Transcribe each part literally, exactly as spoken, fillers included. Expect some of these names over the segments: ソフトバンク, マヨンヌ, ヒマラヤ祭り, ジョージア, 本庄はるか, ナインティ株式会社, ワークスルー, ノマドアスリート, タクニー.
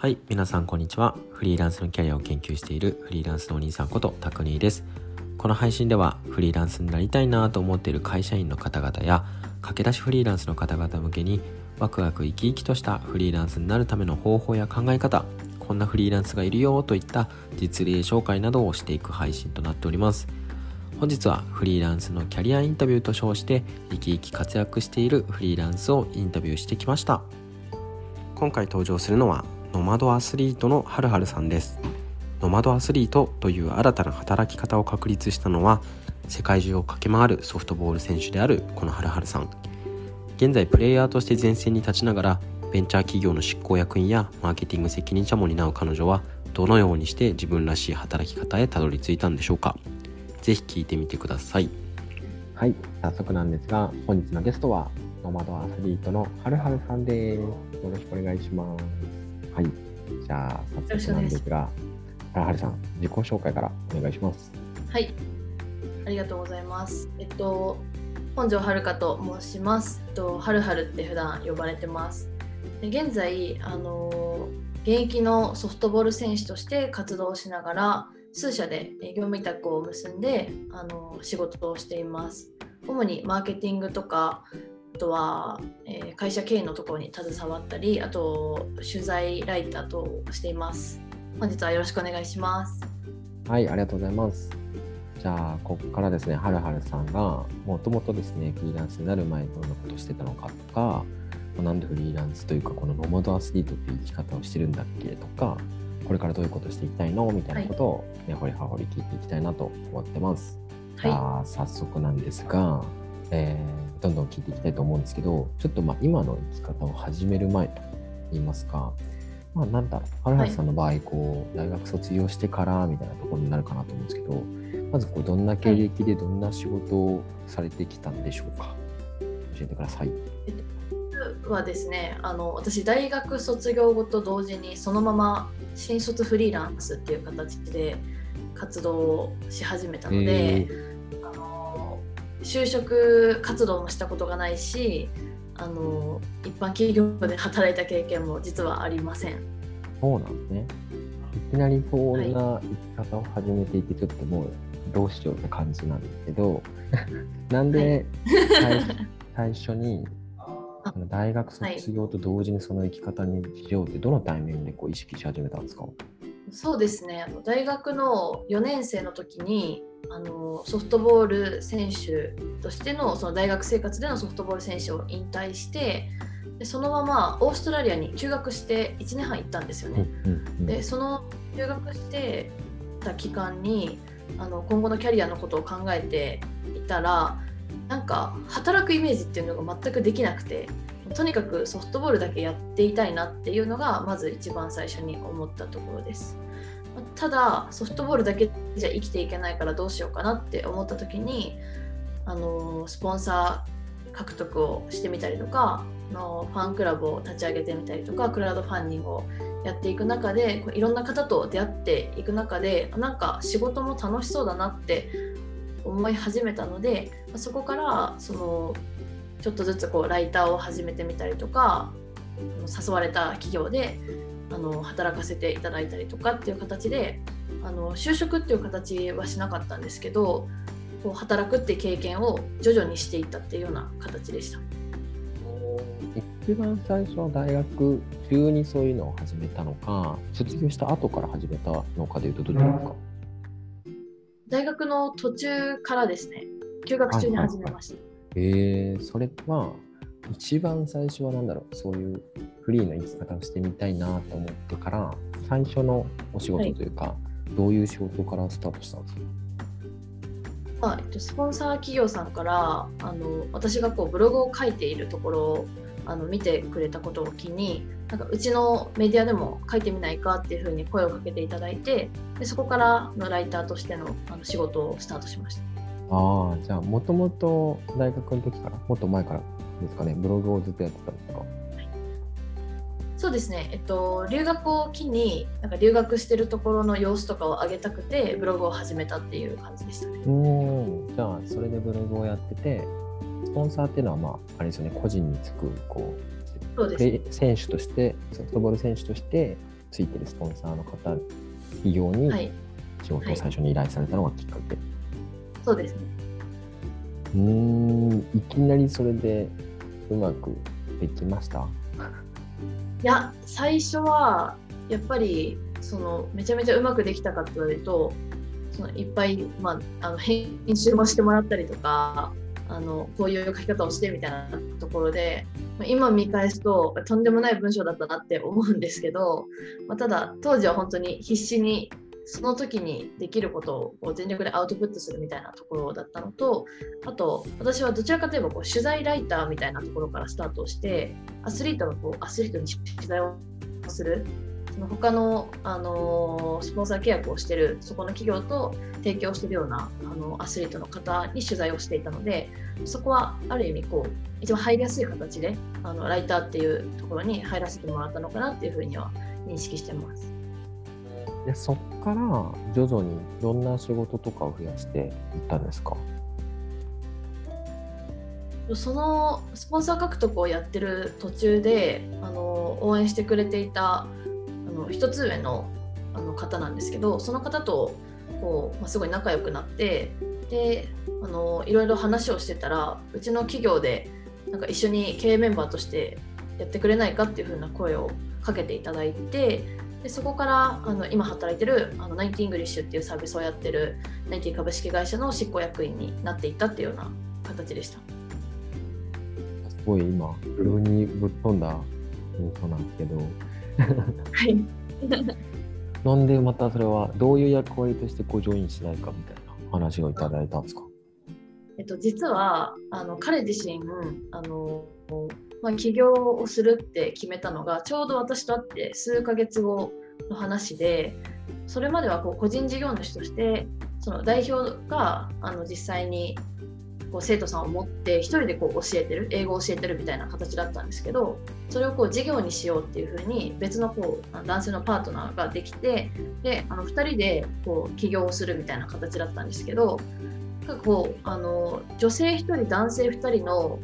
はい、皆さんこんにちは。フリーランスのキャリアを研究しているフリーランスのお兄さんことタクニーです。この配信ではフリーランスになりたいなと思っている会社員の方々や駆け出しフリーランスの方々向けに、ワクワク生き生きとしたフリーランスになるための方法や考え方、こんなフリーランスがいるよといった実例紹介などをしていく配信となっております。本日はフリーランスのキャリアインタビューと称して生き生き活躍しているフリーランスをインタビューしてきました。今回登場するのはノマドアスリートのはるはるさんです。ノマドアスリートという新たな働き方を確立したのは、世界中を駆け回るソフトボール選手であるこのはるはるさん。現在プレイヤーとして前線に立ちながら、ベンチャー企業の執行役員やマーケティング責任者も担う彼女は、どのようにして自分らしい働き方へたどり着いたんでしょうか。ぜひ聞いてみてください。はい、早速なんですが、本日のゲストはノマドアスリートのはるはるさんです。よろしくお願いします。はい、じゃあ早速なんですが、はるはるさん、自己紹介からお願いします。はい、ありがとうございます。えっと本庄はるかと申します。えっと、はるはるって普段呼ばれてます。で、現在あの現役のソフトボール選手として活動しながら、数社で業務委託を結んであの仕事をしています。主にマーケティングとか、あとは、えー、会社経営のところに携わったり、あと取材ライターとしています。本日はよろしくお願いします。はい、ありがとうございます。じゃあここからですね、はるはるさんがもともとですね、フリーランスになる前どんなことしてたのかとか、なんでフリーランスというかこのノマドアスリートという生き方をしてるんだっけとか、これからどういうことしていきたいのみたいなことを、ね、はい、ほりはほり聞いていきたいなと思ってます。はい、じゃあ早速なんですが、えーどんどん聞いていきたいと思うんですけど、ちょっとまあ今の生き方を始める前と言いますか、まあ、なんだろう、はるはるさんの場合、はい、こう大学卒業してからみたいなところになるかなと思うんですけど、まずこうどんな経歴でどんな仕事をされてきたんでしょうか。はい、教えてください。えっと、はですね、あの私大学卒業後と同時にそのまま新卒フリーランスっていう形で活動をし始めたので、えー就職活動もしたことがないし、あの一般企業で働いた経験も実はありません。そうなんですね。いきなりこんな生き方を始めていて、ちょっともうどうしようって感じなんですけど、なんで最初に大学卒業と同時にその生き方にしようって、どのタイミングでこう意識し始めたんですか。そうですね、大学のよねん生の時にあのソフトボール選手として の, その大学生活でのソフトボール選手を引退して、でそのままオーストラリアに休学していちねんはん行ったんですよね。うんうんうん、でその休学してた期間にあの今後のキャリアのことを考えていたら、なんか働くイメージっていうのが全くできなくて、とにかくソフトボールだけやっていたいなっていうのがまず一番最初に思ったところです。ただソフトボールだけじゃ生きていけないからどうしようかなって思った時に、あのスポンサー獲得をしてみたりとか、のファンクラブを立ち上げてみたりとか、クラウドファンディングをやっていく中で、いろんな方と出会っていく中で、なんか仕事も楽しそうだなって思い始めたので、そこからそのちょっとずつこうライターを始めてみたりとか、誘われた企業であの働かせていただいたりとかっていう形で、あの就職っていう形はしなかったんですけど、こう働くって経験を徐々にしていったっていうような形でした。一番最初は大学中にそういうのを始めたのか、卒業した後から始めたのかでいうとどうですか。大学の途中からですね、休学中に始めました。はいはいはい、えー、それは一番最初は何だろう、そういうフリーな生き方をしてみたいなと思ってから最初のお仕事というか、はい、どういう仕事からスタートしたんですか。まあえっと、スポンサー企業さんからあの私がこうブログを書いているところをあの見てくれたことを機に、なんかうちのメディアでも書いてみないかっていうふうに声をかけていただいて、でそこからのライターとして の, あの仕事をスタートしました。ああ、じゃあもともと大学の時から、もっと前からですかね、ブログをずっとやってたんですか。そうですね、えっと、留学を機になんか留学してるところの様子とかを上げたくてブログを始めたっていう感じでしたね。うん、じゃあそれでブログをやってて、スポンサーっていうのは、まあ、あれですよね、個人につくこう、そうですね、選手としてソフトボール選手としてついてるスポンサーの方企業に仕事を最初に依頼されたのがきっかけ、はいはい、そうですね。うーん、いきなりそれでうまくできました？いや、最初はやっぱりそのめちゃめちゃうまくできたかというと、そのいっぱい、まあ、あの編集もしてもらったりとか、あのこういう書き方をしてみたいなところで、今見返すととんでもない文章だったなって思うんですけど、まあ、ただ当時は本当に必死にその時にできることを全力でアウトプットするみたいなところだったのと、あと私はどちらかといえばこう取材ライターみたいなところからスタートして、アスリートがこうアスリートに取材をする、その他の、あのー、スポンサー契約をしているそこの企業と提供しているような、あのー、アスリートの方に取材をしていたので、そこはある意味こう一番入りやすい形で、あのライターっていうところに入らせてもらったのかなっていうふうには認識してます。でそこから徐々にどんな仕事とかを増やしていったんですか？そのスポンサー獲得をやってる途中で、あのー、応援してくれていた一つ上の方なんですけど、その方とこう、まあ、すごい仲良くなって、であのいろいろ話をしてたら、うちの企業でなんか一緒に経営メンバーとしてやってくれないかっていう風な声をかけていただいて、でそこからあの今働いてるあのナインティ・イングリッシュっていうサービスをやってるナインティ株式会社の執行役員になっていったっていうような形でした。すごい今風にぶっ飛んだ印象なんですけどはいなんでまたそれはどういう役割としてごジョインしないかみたいな話をいただいたんですか？えっと、実はあの彼自身、あの、まあ、起業をするって決めたのがちょうど私と会って数ヶ月後の話で、それまではこう個人事業主としてその代表があの実際にこう生徒さんを持って一人でこう教えてる、英語を教えてるみたいな形だったんですけど、それをこう事業にしようっていう風に別のこう男性のパートナーができて、であのふたりでこう起業をするみたいな形だったんですけど、なんかこうあの女性ひとり男性ふたりの、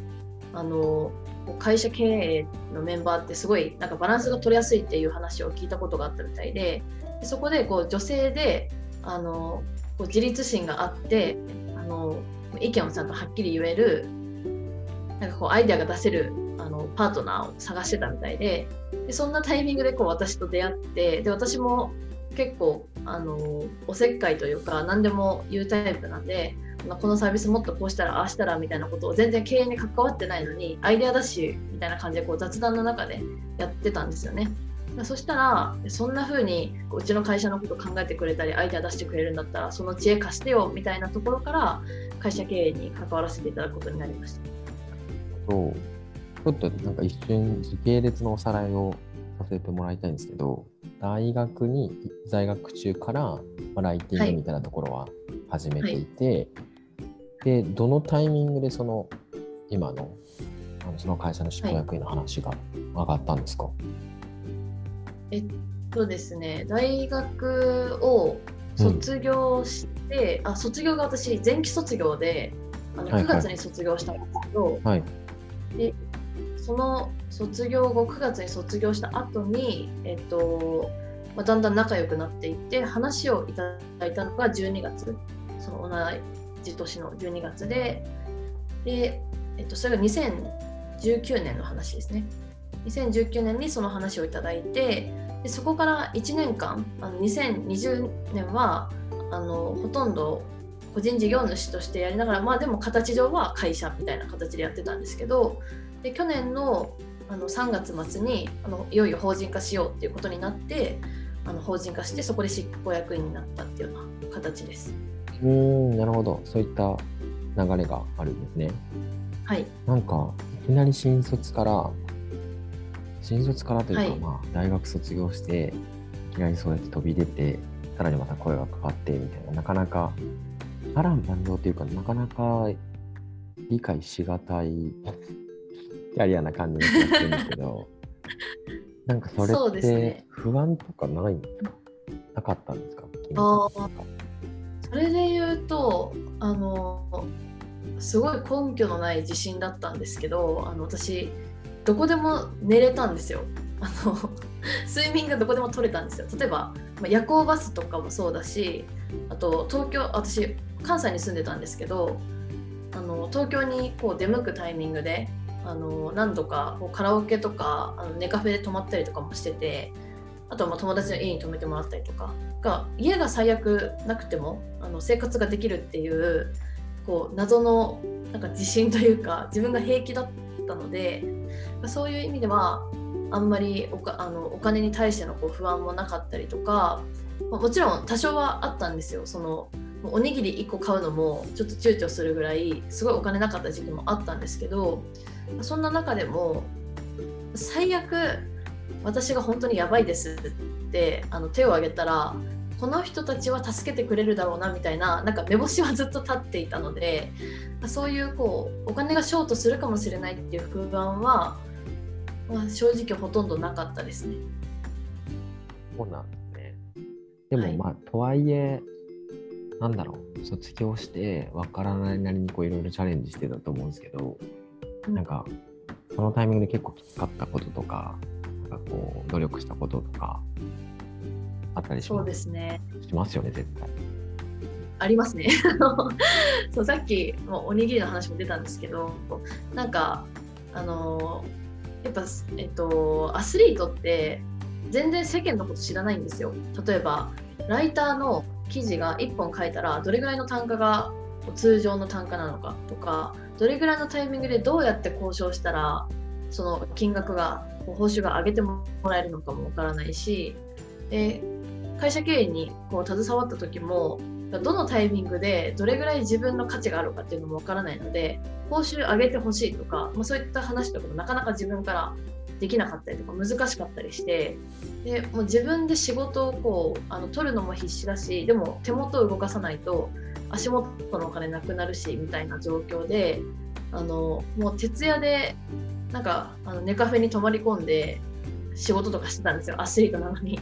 あの会社経営のメンバーってすごいなんかバランスが取りやすいっていう話を聞いたことがあったみたいで、そこでこう女性であのこう自立心があって、あの意見をちゃんとはっきり言える、なんかこうアイデアが出せるあのパートナーを探してたみたい で, でそんなタイミングでこう私と出会って、で私も結構あのおせっかいというか何でも言うタイプなんで、このサービスもっとこうしたらああしたらみたいなことを全然経営に関わってないのにアイデアだしみたいな感じでこう雑談の中でやってたんですよね。そしたらそんな風にうちの会社のこと考えてくれたりアイデア出してくれるんだったらその知恵貸してよみたいなところから会社経営に関わらせていただくことになりました。そうちょっとなんか一瞬時系列のおさらいをさせてもらいたいんですけど、大学に在学中からライティングみたいなところは始めていて、はいはい、でどのタイミングでその今のその会社の執行役員の話が上がったんですか？はい、えっとですね、大学を卒業して、うん、あ卒業が私前期卒業であのくがつに卒業したんですけど、はいはい、でその卒業後くがつに卒業した後に、えっとまあ、だんだん仲良くなっていって話をいただいたのがじゅうにがつ、その同じ年のじゅうにがつ で, で、えっと、それがにせんじゅうきゅうねんの話ですね。にせんじゅうきゅうねんにその話をいただいて、でそこからいちねんかんあのにせんにじゅうねんはあのほとんど個人事業主としてやりながら、まあでも形上は会社みたいな形でやってたんですけど、で去年 の, あのさんがつ末にあのいよいよ法人化しようっていうことになって、あの法人化してそこで執行役員になったっていうような形です。うーん、なるほど、そういった流れがあるんですね。はい、なんかいきなり新卒から新卒からというか、はい、まあ、大学卒業していきなりそうやって飛び出てさらにまた声がかかってみたいな、なかなか波乱万丈というかなかなか理解しがたいキャリアな感じがするんですけどなんかそれって不安とかないんですか？なかったんですか？あ、それで言うとあのすごい根拠のない自信だったんですけど、あの私どこでも寝れたんですよ。あの睡眠がどこでも取れたんですよ。例えば夜行バスとかもそうだし、あと東京、私関西に住んでたんですけど、あの東京にこう出向くタイミングであの何度かこうカラオケとかあのネカフェで泊まったりとかもしてて、あとはまあ友達の家に泊めてもらったりとかが、家が最悪なくてもあの生活ができるってい う, こう謎のなんか自信というか自分が平気だったので、そういう意味ではあんまり お, かあのお金に対してのこう不安もなかったりとか、もちろん多少はあったんですよ。そのおにぎりいっこ買うのもちょっと躊躇するぐらいすごいお金なかった時期もあったんですけど、そんな中でも最悪私が本当にやばいですってあの手を挙げたら、この人たちは助けてくれるだろうなみたいな、なんか目星はずっと立っていたので、そういうこうお金がショートするかもしれないっていう不安は、まあ、正直ほとんどなかったですね。そうなんですね。でもまあ、はい、とはいえなんだろう、卒業してわからないなりにこういろいろチャレンジしてたと思うんですけど、うん、なんかそのタイミングで結構きつかったこととか、なんかこう努力したこととかあったりします？そうですね。しますよね、絶対。ありますね。そう、さっきもおにぎりの話も出たんですけど、なんかあのやっぱ、えっと、アスリートって全然世間のこと知らないんですよ。例えばライターの記事がいっぽん書いたらどれぐらいの単価が通常の単価なのかとか、どれぐらいのタイミングでどうやって交渉したらその金額が報酬が上げてもらえるのかもわからないし、で会社経営にこう携わった時もどのタイミングでどれぐらい自分の価値があるかっていうのもわからないので、報酬上げてほしいとか、まあ、そういった話とかもなかなか自分からできなかったりとか難しかったりして、でもう自分で仕事をこうあの取るのも必死だし、でも手元を動かさないと足元のお金なくなるしみたいな状況で、あのもう徹夜でなんかあの寝カフェに泊まり込んで仕事とかしてたんですよ、アスリートなのに。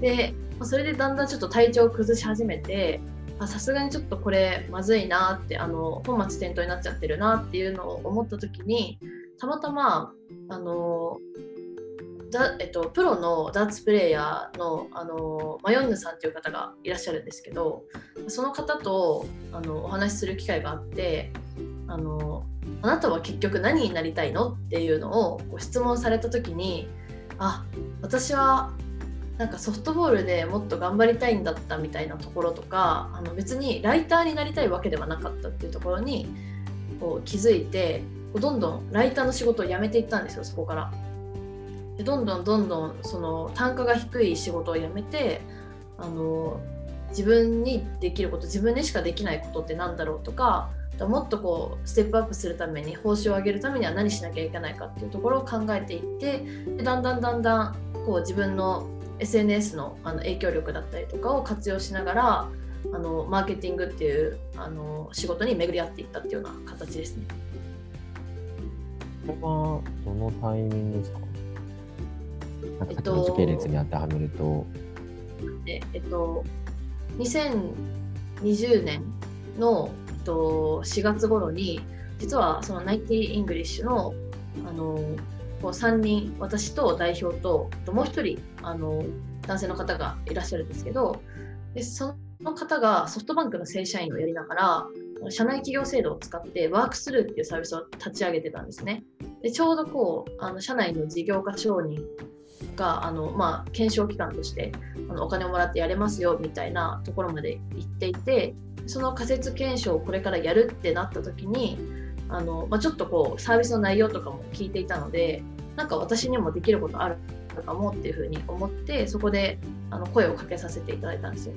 でそれでだんだんちょっと体調を崩し始めて、さすがにちょっとこれまずいなって、あの本末転倒になっちゃってるなっていうのを思った時に、たまたまあのだ、えっと、プロのダーツプレイヤー の, あのマヨンヌさんという方がいらっしゃるんですけど、その方とあのお話しする機会があって、あのあなたは結局何になりたいのっていうのをこう質問された時に、あ、私はなんかソフトボールでもっと頑張りたいんだったみたいなところとか、あの別にライターになりたいわけではなかったっていうところにこう気づいて、どんどんライターの仕事を辞めていったんですよ、そこから。でどんどんどんどんその単価が低い仕事を辞めて、あの自分にできること、自分にしかできないことってなんだろうとか、もっとこうステップアップするために、報酬を上げるためには何しなきゃいけないかっていうところを考えていって、でだんだんだんだんこう自分の エスエヌエス の, あの影響力だったりとかを活用しながら、あのマーケティングっていうあの仕事に巡り合っていったっていうような形ですね。これはどのタイミングですか？なんか先の時系列に当てはめると、えっと、えっと、にせんにじゅうねんのしがつ頃に、実はそのナイティイングリッシュの、あのこうさんにん、私と代表ともうひとりあの男性の方がいらっしゃるんですけど、でその方がソフトバンクの正社員をやりながら社内企業制度を使ってワークスルーっていうサービスを立ち上げてたんですね。でちょうどこうあの社内の事業家承認があの、まあ、検証機関としてあのお金をもらってやれますよみたいなところまで行っていて、その仮説検証をこれからやるってなった時に、あの、まあ、ちょっとこうサービスの内容とかも聞いていたので、なんか私にもできることあるかもっていうふうに思って、そこであの声をかけさせていただいたんですよ。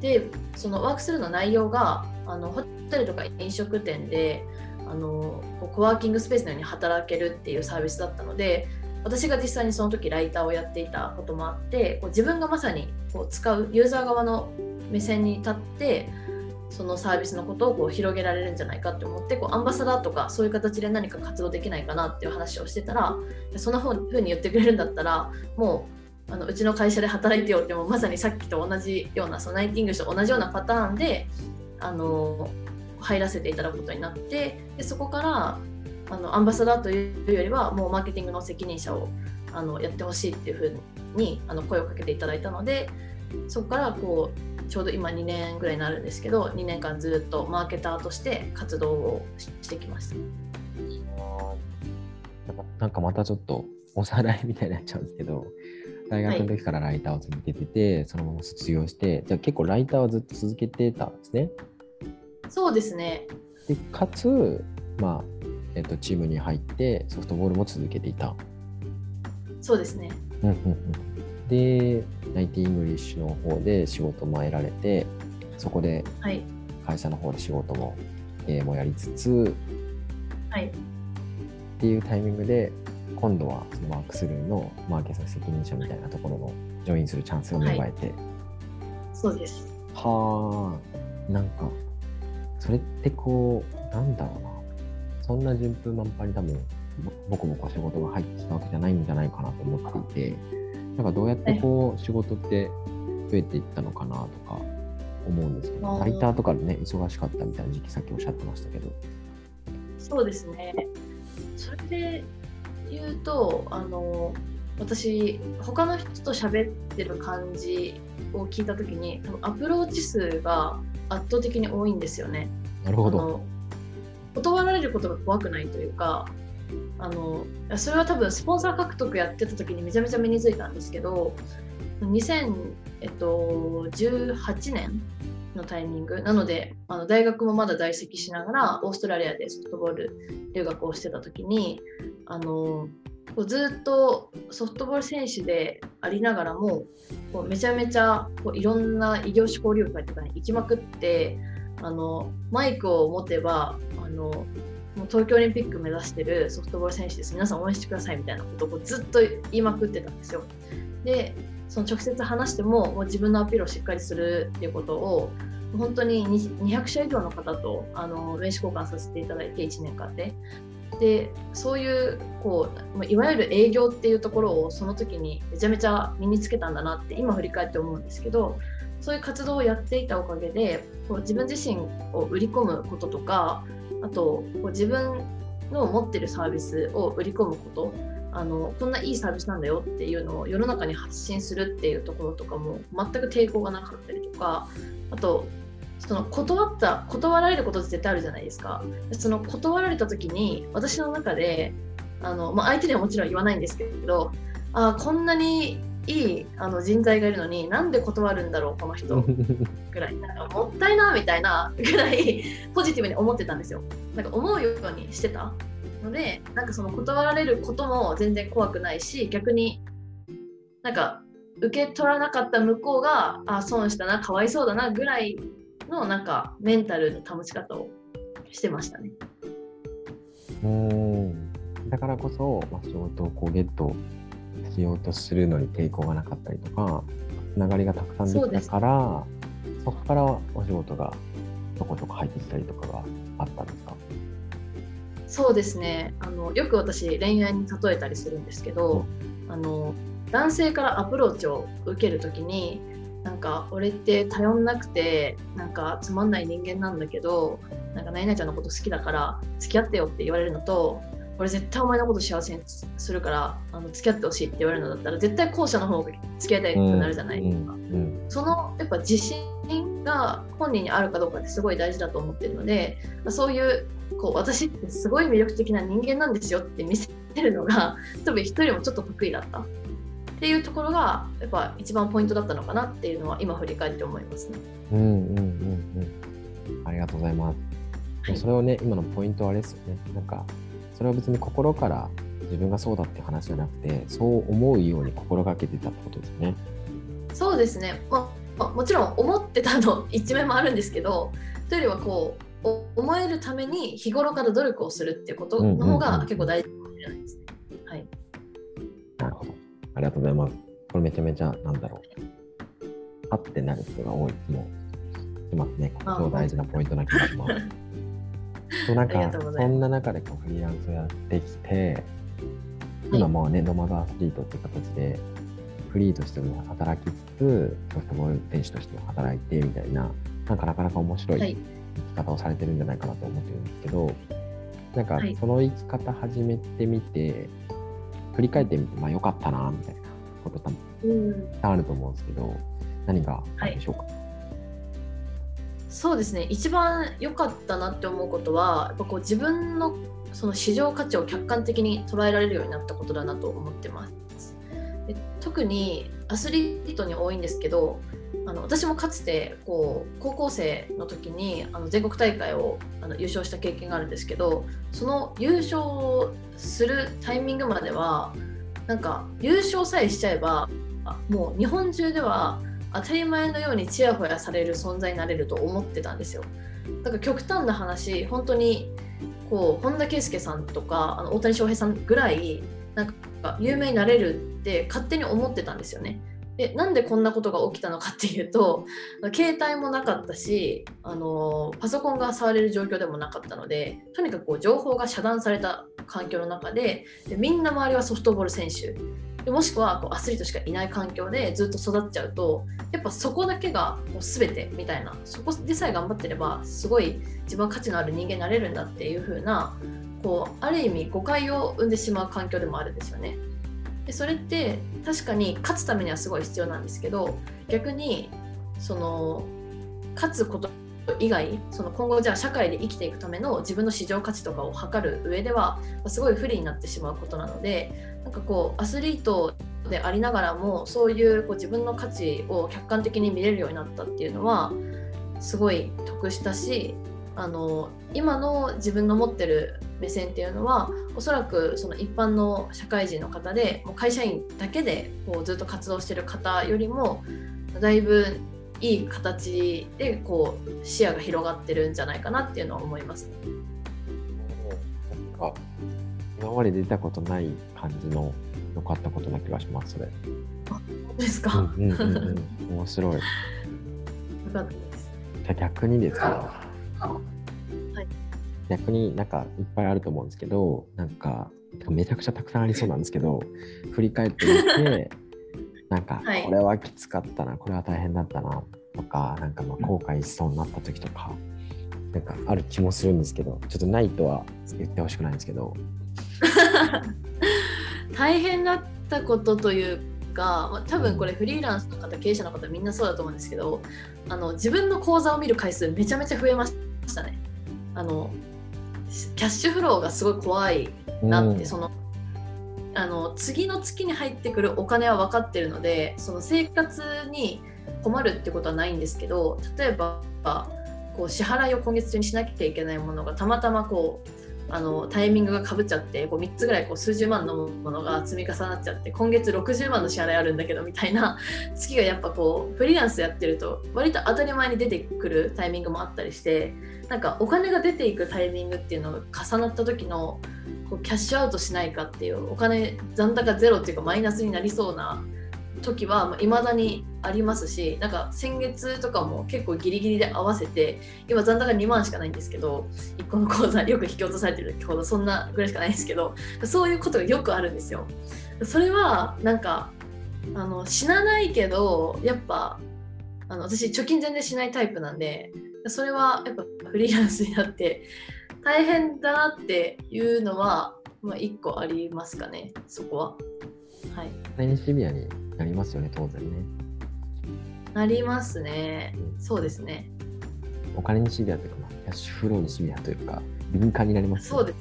でそのワークスルーの内容が、あのホテルとか飲食店であのコワーキングスペースのように働けるっていうサービスだったので、私が実際にその時ライターをやっていたこともあって、こう自分がまさにこう使うユーザー側の目線に立って、そのサービスのことをこう広げられるんじゃないかって思って、こうアンバサダーとかそういう形で何か活動できないかなっていう話をしてたら、そんなふうに言ってくれるんだったらもうあのうちの会社で働いてよって、もうまさにさっきと同じような、そのナイティングと同じようなパターンであの入らせていただくことになって、でそこからあのアンバサダーというよりはもうマーケティングの責任者をあのやってほしいっていうふうにあの声をかけていただいたので、そこからこうちょうど今にねんぐらいになるんですけど、にねんかんずっとマーケターとして活動をしてきました。なんかまたちょっとおさらいみたいになっちゃうんですけど、大学の時からライターを続けてて、はい、そのまま卒業して、じゃあ結構ライターはずっと続けてたんですね。そうですね。でかつ、まあえっと、チームに入ってソフトボールも続けていた。そうですね、うんうんうん、でナイティイングリッシュの方で仕事も得られて、そこで会社の方で仕事も、はい、もやりつつ、はい、っていうタイミングで今度はそのワークスルーのマーケットの責任者みたいなところのジョインするチャンスを芽生えて、はい、そうです。はあ、なんかそれってこうなんだろうな、そんな順風満帆に多分ボコボコ仕事が入ってきたわけじゃないんじゃないかなと思っていて、なんかどうやってこう仕事って増えていったのかなとか思うんですけど、ライターとかでね忙しかったみたいな時期さっきおっしゃってましたけど。そうですね。それで言うと、あの私他の人と喋ってる感じを聞いたときに多分アプローチ数が圧倒的に多いんですよね。なるほど。断られることが怖くないというか、あのそれは多分スポンサー獲得やってた時にめちゃめちゃ身についたんですけど、にせんじゅうはちねんのタイミングなので、あの大学もまだ在籍しながらオーストラリアでソフトボール留学をしてた時に、あのずっとソフトボール選手でありながらもこうめちゃめちゃこういろんな異業種交流会とかに行きまくって、あのマイクを持てばあのもう東京オリンピック目指してるソフトボール選手です、皆さん応援してくださいみたいなことをこうずっと言いまくってたんですよ。でその直接話しても、もう自分のアピールをしっかりするっていうことを本当ににひゃくしゃ以上の方とあの名刺交換させていただいていちねんかんで。でそういうこういわゆる営業っていうところをその時にめちゃめちゃ身につけたんだなって今振り返って思うんですけど、そういう活動をやっていたおかげでこう自分自身を売り込むこととか、あとこう自分の持ってるサービスを売り込むこと、あのこんないいサービスなんだよっていうのを世の中に発信するっていうところとかも全く抵抗がなかったりとか、あとその断った断られることって絶対あるじゃないですか。その断られた時に私の中であの、まあ、相手にはもちろん言わないんですけど、あこんなにいいあの人材がいるのになんで断るんだろうこの人ぐらいなんかもったいなみたいなぐらいポジティブに思ってたんですよ。なんか思うようにしてたので、なんかその断られることも全然怖くないし、逆になんか受け取らなかった向こうがあ損したなかわいそうだなぐらいのなんかメンタルの保ち方をしてましたね。うーん、だからこそ、まあ、仕事をこうゲットしようとするのに抵抗がなかったりとか、つながりがたくさんできたから、 そ, そこからお仕事がちょこちょこ入ってきたりとかがあったんですか？そうですね。あのよく私恋愛に例えたりするんですけど、うん、あの男性からアプローチを受けるときになんか俺って頼んなくてなんかつまんない人間なんだけどなんかナイナイちゃんのこと好きだから付き合ってよって言われるのと、俺絶対お前のこと幸せにするからあの付き合ってほしいって言われるのだったら絶対後者の方が付き合いたいってなるじゃないですか、うんうんうん、そのやっぱ自信が本人にあるかどうかってすごい大事だと思ってるので、そういうこう私ってすごい魅力的な人間なんですよって見せるのが多分一人もちょっと得意だったっていうところがやっぱ一番ポイントだったのかなっていうのは今振り返って思いますね。うんうんうんうん。ありがとうございます。はい、それをね今のポイントはあれですよね。なんかそれは別に心から自分がそうだって話じゃなくて、そう思うように心がけてたってことですね。そうですね。まあ、もちろん思ってたの一面もあるんですけど、というよりはこう思えるために日頃から努力をするっていうことの方が結構大事かもしれないですね。うんうんうん、はい。なるほど。ありがとうございます。これめちゃめちゃなんだろう、あってなる人が多い気もしますね。ここ大事なポイントな気がします。なんかそんな中でこうフリーランスをやってきて、今もうね、はい、ノマドアスリートっていう形でフリーとしても働きつつソフトボール選手としても働いてみたいな、なんかなかなか面白い生き方をされてるんじゃないかなと思ってるんですけど、はい、なんかその生き方始めてみて、振り返ってみて、まあ良かったなみたいなことたくあると思うんですけど、何があるでしょうか。はい、そうですね、一番良かったなって思うことはやっぱこう自分のその市場価値を客観的に捉えられるようになったことだなと思ってます。で、特にアスリートに多いんですけど、あの私もかつてこう高校生の時にあの全国大会をあの優勝した経験があるんですけど、その優勝するタイミングまではなんか優勝さえしちゃえばもう日本中では当たり前のようにちやほやされる存在になれると思ってたんですよ。だから極端な話、本当にこう本田圭佑さんとかあの大谷翔平さんぐらいなんか有名になれるって勝手に思ってたんですよね。で、なんでこんなことが起きたのかっていうと、携帯もなかったし、あのパソコンが触れる状況でもなかったので、とにかくこう情報が遮断された環境の中で、でみんな周りはソフトボール選手で、もしくはこうアスリートしかいない環境でずっと育っちゃうと、やっぱそこだけがこう全てみたいな、そこでさえ頑張ってればすごい自分は価値のある人間になれるんだっていう風な、こうある意味誤解を生んでしまう環境でもあるんですよね。でそれって確かに勝つためにはすごい必要なんですけど、逆にその勝つこと以外、その今後じゃあ社会で生きていくための自分の市場価値とかを測る上ではすごい不利になってしまうことなので、なんかこうアスリートでありながらもそういうこう自分の価値を客観的に見れるようになったっていうのはすごい得したし、あの今の自分の持ってる目線っていうのはおそらくその一般の社会人の方で、もう会社員だけでこうずっと活動してる方よりもだいぶいい形でこう視野が広がってるんじゃないかなっていうのは思います。あ、今まで出たことない感じの良かったことな気がします。それ。あ、ですか。うんうんうんうん、面白い。よかったです。じゃあ逆にですか。はい、逆になんかいっぱいあると思うんですけど、なんかめちゃくちゃたくさんありそうなんですけど、振り返ってみてなんかこれはきつかったな、はい、これは大変だったなとか、なんかまあ後悔しそうになった時とか、うん、なんかある気もするんですけど、ちょっとないとは言ってほしくないんですけど大変だったことというか、多分これフリーランスの方、経営者の方みんなそうだと思うんですけど、あの自分の口座を見る回数めちゃめちゃ増えましたね。あのキャッシュフローがすごい怖いなって、うん、そのあの次の月に入ってくるお金は分かってるので、その生活に困るってことはないんですけど、例えばこう支払いを今月中にしなきゃいけないものがたまたまこうあのタイミングが被っちゃって、こうみっつぐらいこう数十万のものが積み重なっちゃって、今月ろくじゅうまんの支払いあるんだけどみたいな月がやっぱこうフリーランスやってると割と当たり前に出てくるタイミングもあったりして、なんかお金が出ていくタイミングっていうのが重なった時のこうキャッシュアウトしないかっていう、お金残高ゼロっていうかマイナスになりそうな時は未だにありますし、なんか先月とかも結構ギリギリで合わせて、今残高にまんしかないんですけど、いっこの口座よく引き落とされてる口座そんなぐらいしかないんですけど、そういうことがよくあるんですよ。それはなんかあの死なないけど、やっぱあの私貯金全然しないタイプなんで、それはやっぱフリーランスになって大変だなっていうのは、まあ、いっこありますかね、そこは。はい、大変シビアになりますよね、当然ね。なりますね、うん、そうですね。お金にシビアというか、まあ、キャッシュフローにシビアというか敏感になります、ね、そうで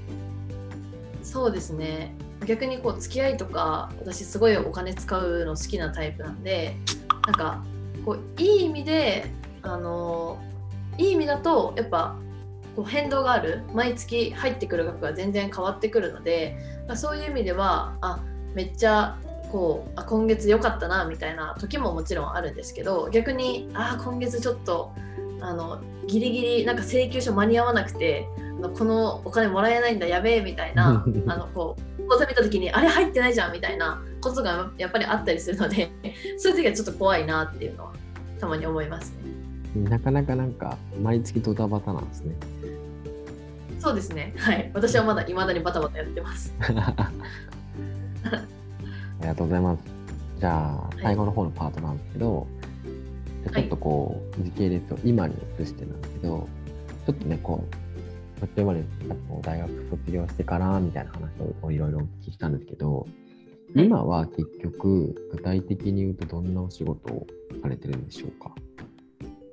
すそうですね。逆にこう付き合いとか、私すごいお金使うの好きなタイプなんで、なんかこういい意味であのいい意味だとやっぱこう変動がある、毎月入ってくる額が全然変わってくるので、そういう意味ではあめっちゃこうあ今月良かったなみたいな時ももちろんあるんですけど、逆にあ今月ちょっとあのギリギリなんか請求書間に合わなくて、あのこのお金もらえないんだやべえみたいなあのこう口座見た時にあれ入ってないじゃんみたいなことがやっぱりあったりするのでそういう時はちょっと怖いなっていうのはたまに思いますね。なかなかなんか毎月ドタバタなんですね。そうですね、はい、私はまだ未だにバタバタやってますありがとうございます。じゃあ最後の方のパートなんですけど、はい、ちょっとこう時系列を今に移してなんですけど、ちょっとねこう途中まで大学卒業してからみたいな話をいろいろお聞きしたんですけど、今は結局具体的に言うとどんなお仕事をされてるんでしょうか。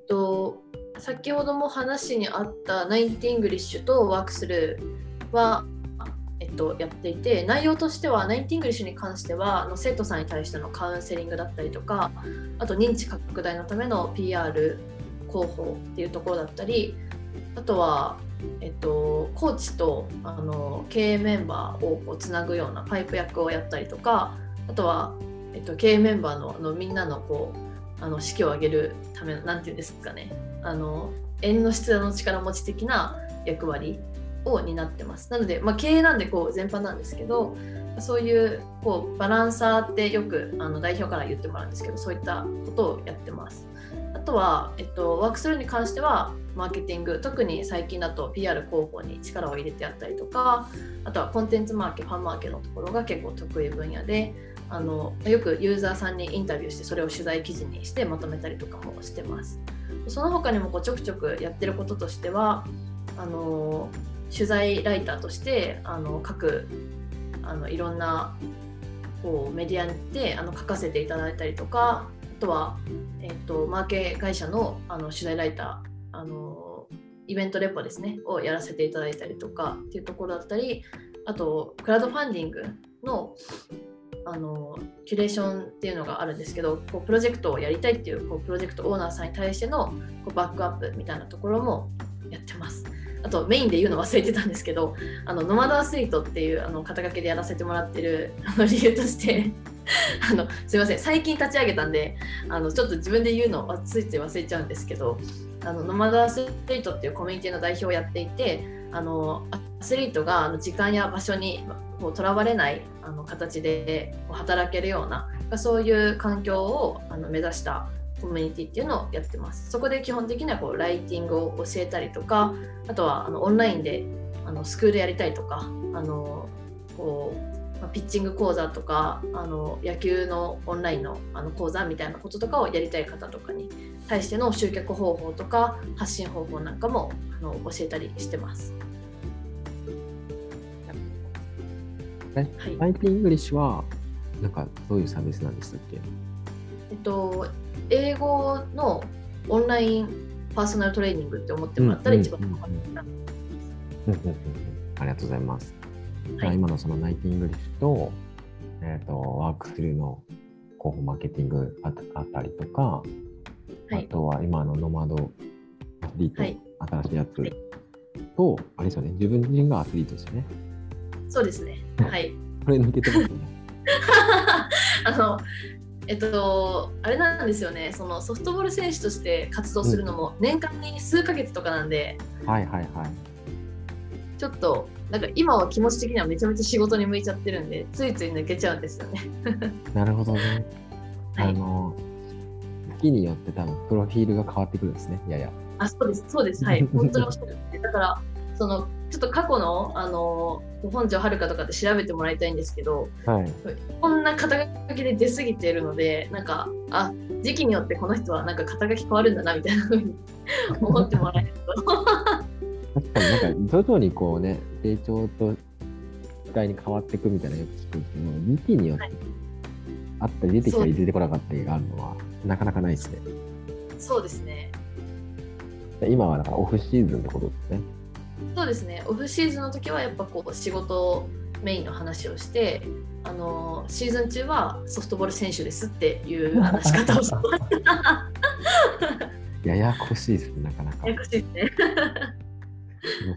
と先ほども話にあったナインティングリッシュとワークスルーは、えっと、やっていて、内容としてはナインティングリッシュに関してはあの生徒さんに対してのカウンセリングだったりとか、あと認知拡大のための ピーアール 広報っていうところだったり、あとはえっと、コーチとあの経営メンバーをこうつなぐようなパイプ役をやったりとか、あとは、えっと、経営メンバー の, あのみんなのこうあの士気を上げるためのなんていうんですかね、あの縁の下の力持ち的な役割を担ってます。なので、まあ、経営なんでこう全般なんですけど、そういう、こうバランサーってよくあの代表から言ってもらうんですけど、そういったことをやってます。あとは、えっと、ワークスルーに関してはマーケティング、特に最近だと ピーアール 広報に力を入れてあったりとか、あとはコンテンツマーケ、ファンマーケのところが結構得意分野で、あのよくユーザーさんにインタビューしてそれを取材記事にしてまとめたりとかもしてます。その他にもこうちょくちょくやってることとしては、あの取材ライターとしてあの各あのいろんなこうメディアであの書かせていただいたりとか、あとは、えーと、マーケ会社の、あの取材ライター、あのイベントレポですねをやらせていただいたりとかっていうところだったり、あとクラウドファンディング の, あのキュレーションっていうのがあるんですけど、こうプロジェクトをやりたいってい う, こうプロジェクトオーナーさんに対してのこうバックアップみたいなところもやってます。あとメインで言うの忘れてたんですけど、あのノマドアスリートっていうあの肩掛けでやらせてもらってるあの理由としてあのすいません、最近立ち上げたんであのちょっと自分で言うのついつい忘れちゃうんですけど、あのノマドアスリートっていうコミュニティの代表をやっていて、あのアスリートが時間や場所にとらわれないあの形で働けるような、そういう環境をあの目指したコミュニティっていうのをやってます。そこで基本的にはこうライティングを教えたりとか、あとはあのオンラインであのスクールやりたいとか、あのこうピッチング講座とか、あの野球のオンライン の, あの講座みたいなこととかをやりたい方とかに対しての集客方法とか発信方法なんかもあの教えたりしてます。ナイティングリッシュはなんかどういうサービスなんでしたっけ？えっと、英語のオンラインパーソナルトレーニングって思ってもらったら一番分かります。ありがとうございます。はい、今のそのナイティングリッシュと、えーと、ワークスルーの広報マーケティングあたりとか、はい、あとは今のノマドアスリート、はい、新しいやつと、はい、あれですよね、自分自身がアスリートですよね。そうですね。はい。これ抜けてますね。あの、えっと、あれなんですよね、そのソフトボール選手として活動するのも年間に数ヶ月とかなんで、うん、はいはいはい。ちょっとなんか今は気持ち的にはめちゃめちゃ仕事に向いちゃってるんで、ついつい抜けちゃうんですよね。なるほどね。はい、あの月によって多分プロフィールが変わってくるんですね。いやいや。あ、そうですそうです。はい。本当におっしゃる。だからそのちょっと過去のあの本庄遥とかで調べてもらいたいんですけど、はい、こんな肩書きで出過ぎているので、なんかあ時期によってこの人はなんか肩書き変わるんだなみたいなふうに思ってもらえると。確かになんか徐々にこうね成長と機会に変わっていくみたいなよく聞くんですけど、ミキによってあったり出てきたり出てこなかったりがあるのはなかなかないですね。そうですね。今はだからオフシーズンってことですね。そうですね。オフシーズンの時はやっぱこう仕事メインの話をして、あのシーズン中はソフトボール選手ですっていう話し方をしてました。ややこしいですね、なかなか。ややこしいですね。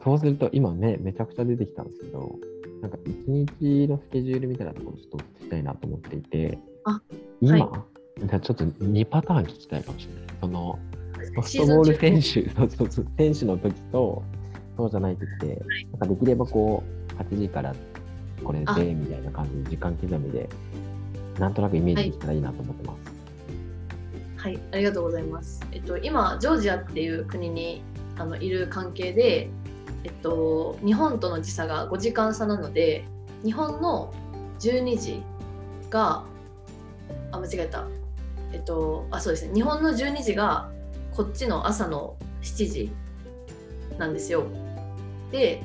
そうすると今ねめちゃくちゃ出てきたんですけど、なんかいちにちのスケジュールみたいなところちょっと聞きたいなと思っていて、あ今、はい、ちょっとにパターン聞きたいかもしれない。そのソフトボール選手選手の時とそうじゃない時で、はい、なんかできればこうはちじからこれでみたいな感じで時間刻みでなんとなくイメージできたらいいなと思ってます。はい、はい、ありがとうございます。えっと今ジョージアっていう国にあのいる関係で、えっと、日本との時差がごじかん差なので、日本のじゅうにじがあ間違えた、えっと、あそうですね、日本のじゅうにじがこっちの朝のしちじなんですよ。で、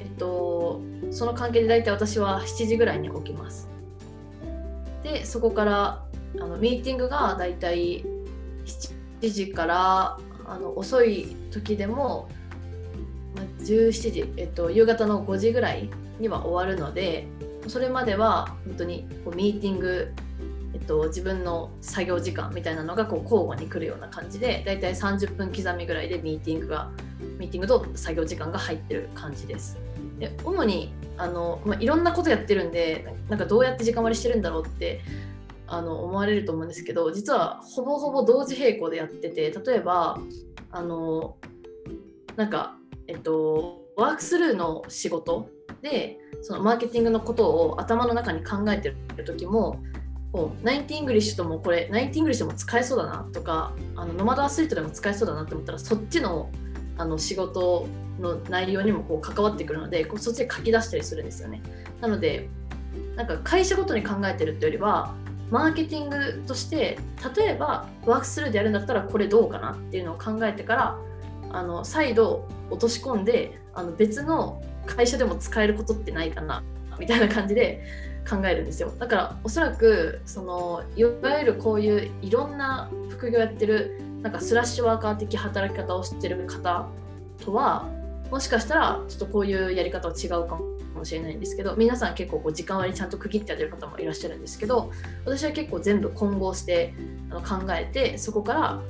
えっと、その関係でだいたい私はしちじぐらいに起きます。でそこからあのミーティングがだいたいしちじからあの遅い時でもじゅうしちじ、えっと、夕方のごじぐらいには終わるので、それまでは本当にこうミーティング、えっと、自分の作業時間みたいなのがこう交互に来るような感じで、だいたいさんじゅっぷん刻みぐらいでミーティングがミーティングと作業時間が入ってる感じです。で主にあの、まあ、いろんなことやってるんで、なんかどうやって時間割りしてるんだろうってあの思われると思うんですけど、実はほぼほぼ同時並行でやってて、例えばあのなんか、えっと、ワークスルーの仕事でそのマーケティングのことを頭の中に考えてる時も、ナインティイングリッシュともこれナインティイングリッシュでも使えそうだなとか、あのノマドアスリートでも使えそうだなって思ったら、そっちのあの仕事の内容にもこう関わってくるので、こうそっちで書き出したりするんですよね。なのでなんか会社ごとに考えてるっていうよりは、マーケティングとして例えばワークスルーでやるんだったらこれどうかなっていうのを考えてから、あの再度落とし込んで、あの別の会社でも使えることってないかなみたいな感じで考えるんですよ。だからおそらくそのいわゆるこういういろんな副業やってる、なんかスラッシュワーカー的働き方をしてる方とは、もしかしたらちょっとこういうやり方は違うかもしれないんですけど、皆さん結構こう時間割りちゃんと区切ってやってる方もいらっしゃるんですけど、私は結構全部混合して考えて、そこから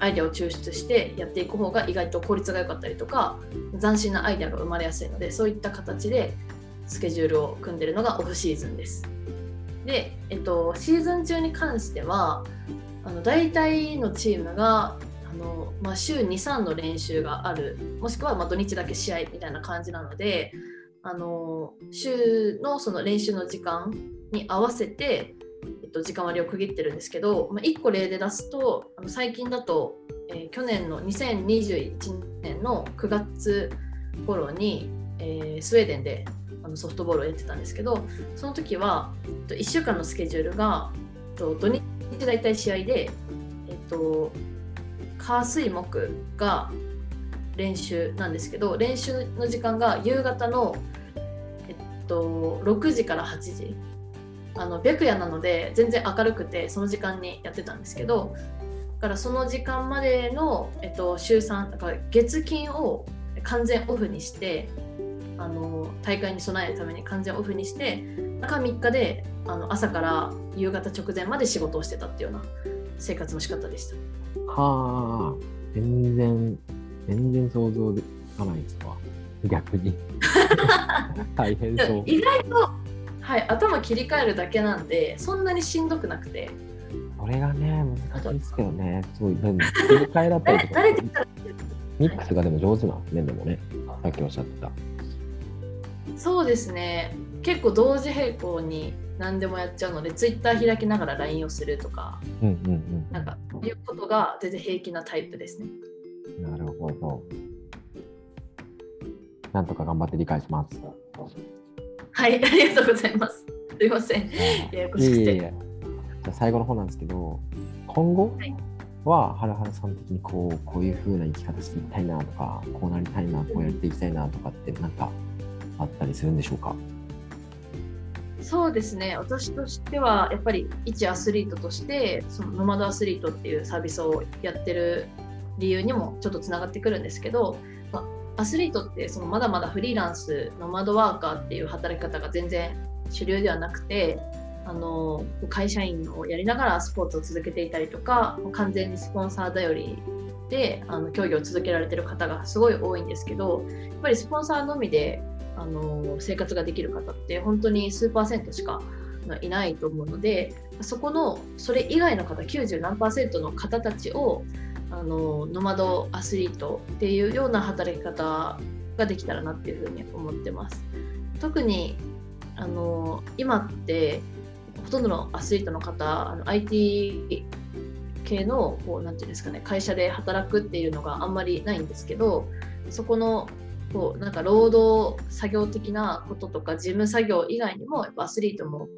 アイデアを抽出してやっていく方が意外と効率が良かったりとか、斬新なアイデアが生まれやすいので、そういった形でスケジュールを組んでるのがオフシーズンです。で、えっと、シーズン中に関してはあの大体のチームがあの、まあ、週 にさん の練習がある、もしくはまあ土日だけ試合みたいな感じなので、あの週 の, その練習の時間に合わせて、えっと、時間割を区切ってるんですけど、まあ、いっこ例で出すと、あの最近だと、えー、去年のにせんにじゅういちねんのくがつ頃に、えー、スウェーデンであのソフトボールをやってたんですけど、その時は、えっと、いっしゅうかんのスケジュールが、えっと、土日だいたい試合で、えっと、火水木が練習なんですけど、練習の時間が夕方の、えっと、ろくじからはちじ、あの白夜なので全然明るくてその時間にやってたんですけど、だからその時間までの、えっと、週さんだから月金を完全オフにして、あの大会に備えるために完全オフにして、中みっかであの朝から夕方直前まで仕事をしてたっていうような生活の仕方でした。はあ、全然全然想像できないですわ、逆に大変そう。意外と、はい、頭切り替えるだけなんでそんなにしんどくなくて、これがね難しいですけどね、すごい切り替えだったりとかミックスがでも上手なんですね、はい、でもね、さっきおっしゃってたそうですね、結構同時並行に何でもやっちゃうので、ツイッター開きながら ライン をするとか、うんうんうん、なんかいうことが全然平気なタイプですね。なるほど。なんとか頑張って理解します。はい、ありがとうございます。すいません。ややこしくて。いやいやいや、最後の方なんですけど、今後はハラハラさん的にこうこういう風な生き方していきたいなとか、こうなりたいな、こうやっていきたいなとかってなんかあったりするんでしょうか。そうですね、私としてはやっぱり一アスリートとしてそのノマドアスリートっていうサービスをやってる理由にもちょっとつながってくるんですけど、まあ、アスリートってそのまだまだフリーランスノマドワーカーっていう働き方が全然主流ではなくて、あの会社員をやりながらスポーツを続けていたりとか、完全にスポンサー頼りであの競技を続けられてる方がすごい多いんですけど、やっぱりスポンサーのみであの生活ができる方って本当に数パーセントしかいないと思うので、そこのそれ以外の方きゅうじゅう何パーセントの方たちをあのノマドアスリートっていうような働き方ができたらなっていうふうに思ってます。特にあの今ってほとんどのアスリートの方あの アイティー 系のこうなんていうんですかね、会社で働くっていうのがあんまりないんですけど、そこのこうなんか労働作業的なこととか事務作業以外にもやっぱアスリートも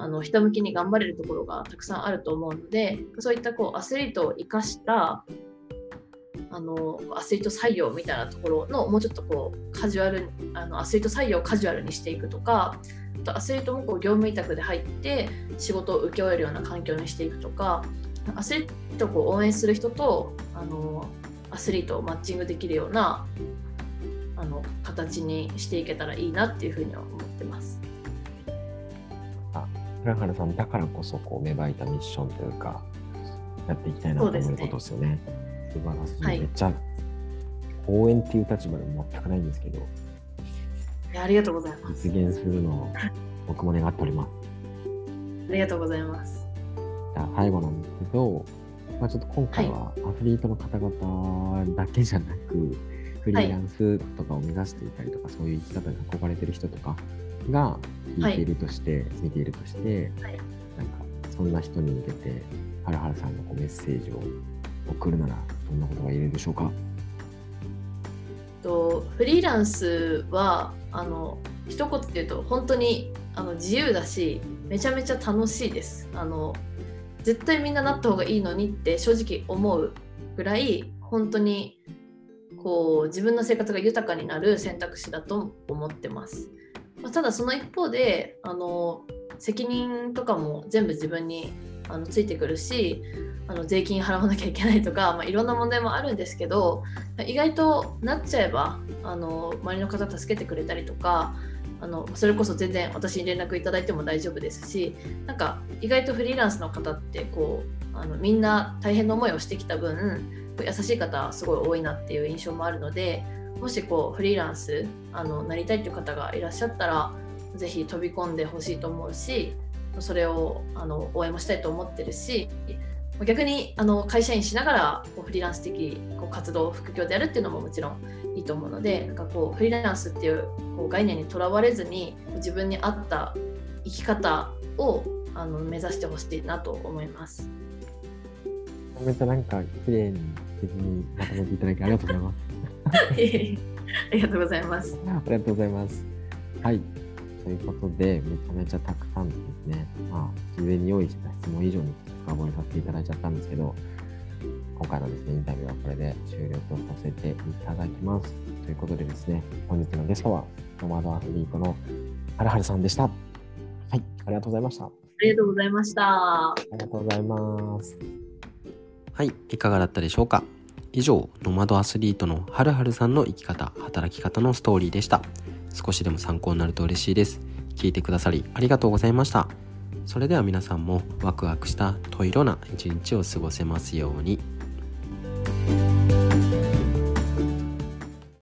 あのひたむきに頑張れるところがたくさんあると思うので、そういったこうアスリートを生かしたあのアスリート採用みたいなところのもうちょっとこうカジュアルあのアスリート採用をカジュアルにしていくとか、アスリートもこう業務委託で入って仕事を請け負えるような環境にしていくとか、アスリートを応援する人とあのアスリートをマッチングできるようなあの形にしていけたらいいなっていうふうには思ってます。あ、倉原さんだからこそこう芽生えたミッションというかやっていきたいなと思うことですよね。素晴らしい、はい、めっちゃ応援っていう立場でも全くないんですけど、いやありがとうございます、実現するのを僕も願っております。ありがとうございます。じゃあ最後なんですけど、まあ、ちょっと今回はアスリートの方々だけじゃなく、はい、フリーランスとかを目指していたりとか、はい、そういう生き方に憧れてる人とかが聞いているとして、はい、見ているとして、はい、なんかそんな人に向けて原原さんのこうメッセージを送るならどんなことが言えるでしょうか。フリーランスはあの一言で言うと本当にあの自由だしめちゃめちゃ楽しいです。あの絶対みんななった方がいいのにって正直思うぐらい本当にこう自分の生活が豊かになる選択肢だと思ってます。まあ、ただその一方であの責任とかも全部自分にあのついてくるし、あの税金払わなきゃいけないとか、まあ、いろんな問題もあるんですけど、意外となっちゃえばあの周りの方助けてくれたりとか、あのそれこそ全然私に連絡いただいても大丈夫ですし、なんか意外とフリーランスの方ってこうあのみんな大変な思いをしてきた分優しい方すごい多いなっていう印象もあるので、もしこうフリーランスあのなりたいっていう方がいらっしゃったらぜひ飛び込んでほしいと思うし、それをあの応援もしたいと思ってるし、逆にあの会社員しながらこうフリーランス的こう活動副業でやるっていうのももちろんいいと思うので、なんかこうフリーランスっていうこう概念にとらわれずに自分に合った生き方をあの目指してほしいなと思います。めっちゃなんか綺麗に的にまとめていただきありがとうございますありがとうございます。ありがとうございます。はい、ということでめちゃめちゃたくさんですね、まあ、事前に用意した質問以上に深掘りさせていただいちゃったんですけど、今回のですねインタビューはこれで終了とさせていただきます。ということでですね、本日のゲストはノマドアスリートの原原さんでした。はい、ありがとうございました。ありがとうございました。ありがとうございます。はい、いかがだったでしょうか。以上、ノマドアスリートの原原さんの生き方働き方のストーリーでした。少しでも参考になると嬉しいです。聞いてくださりありがとうございました。それでは皆さんもワクワクしたといろな一日を過ごせますように。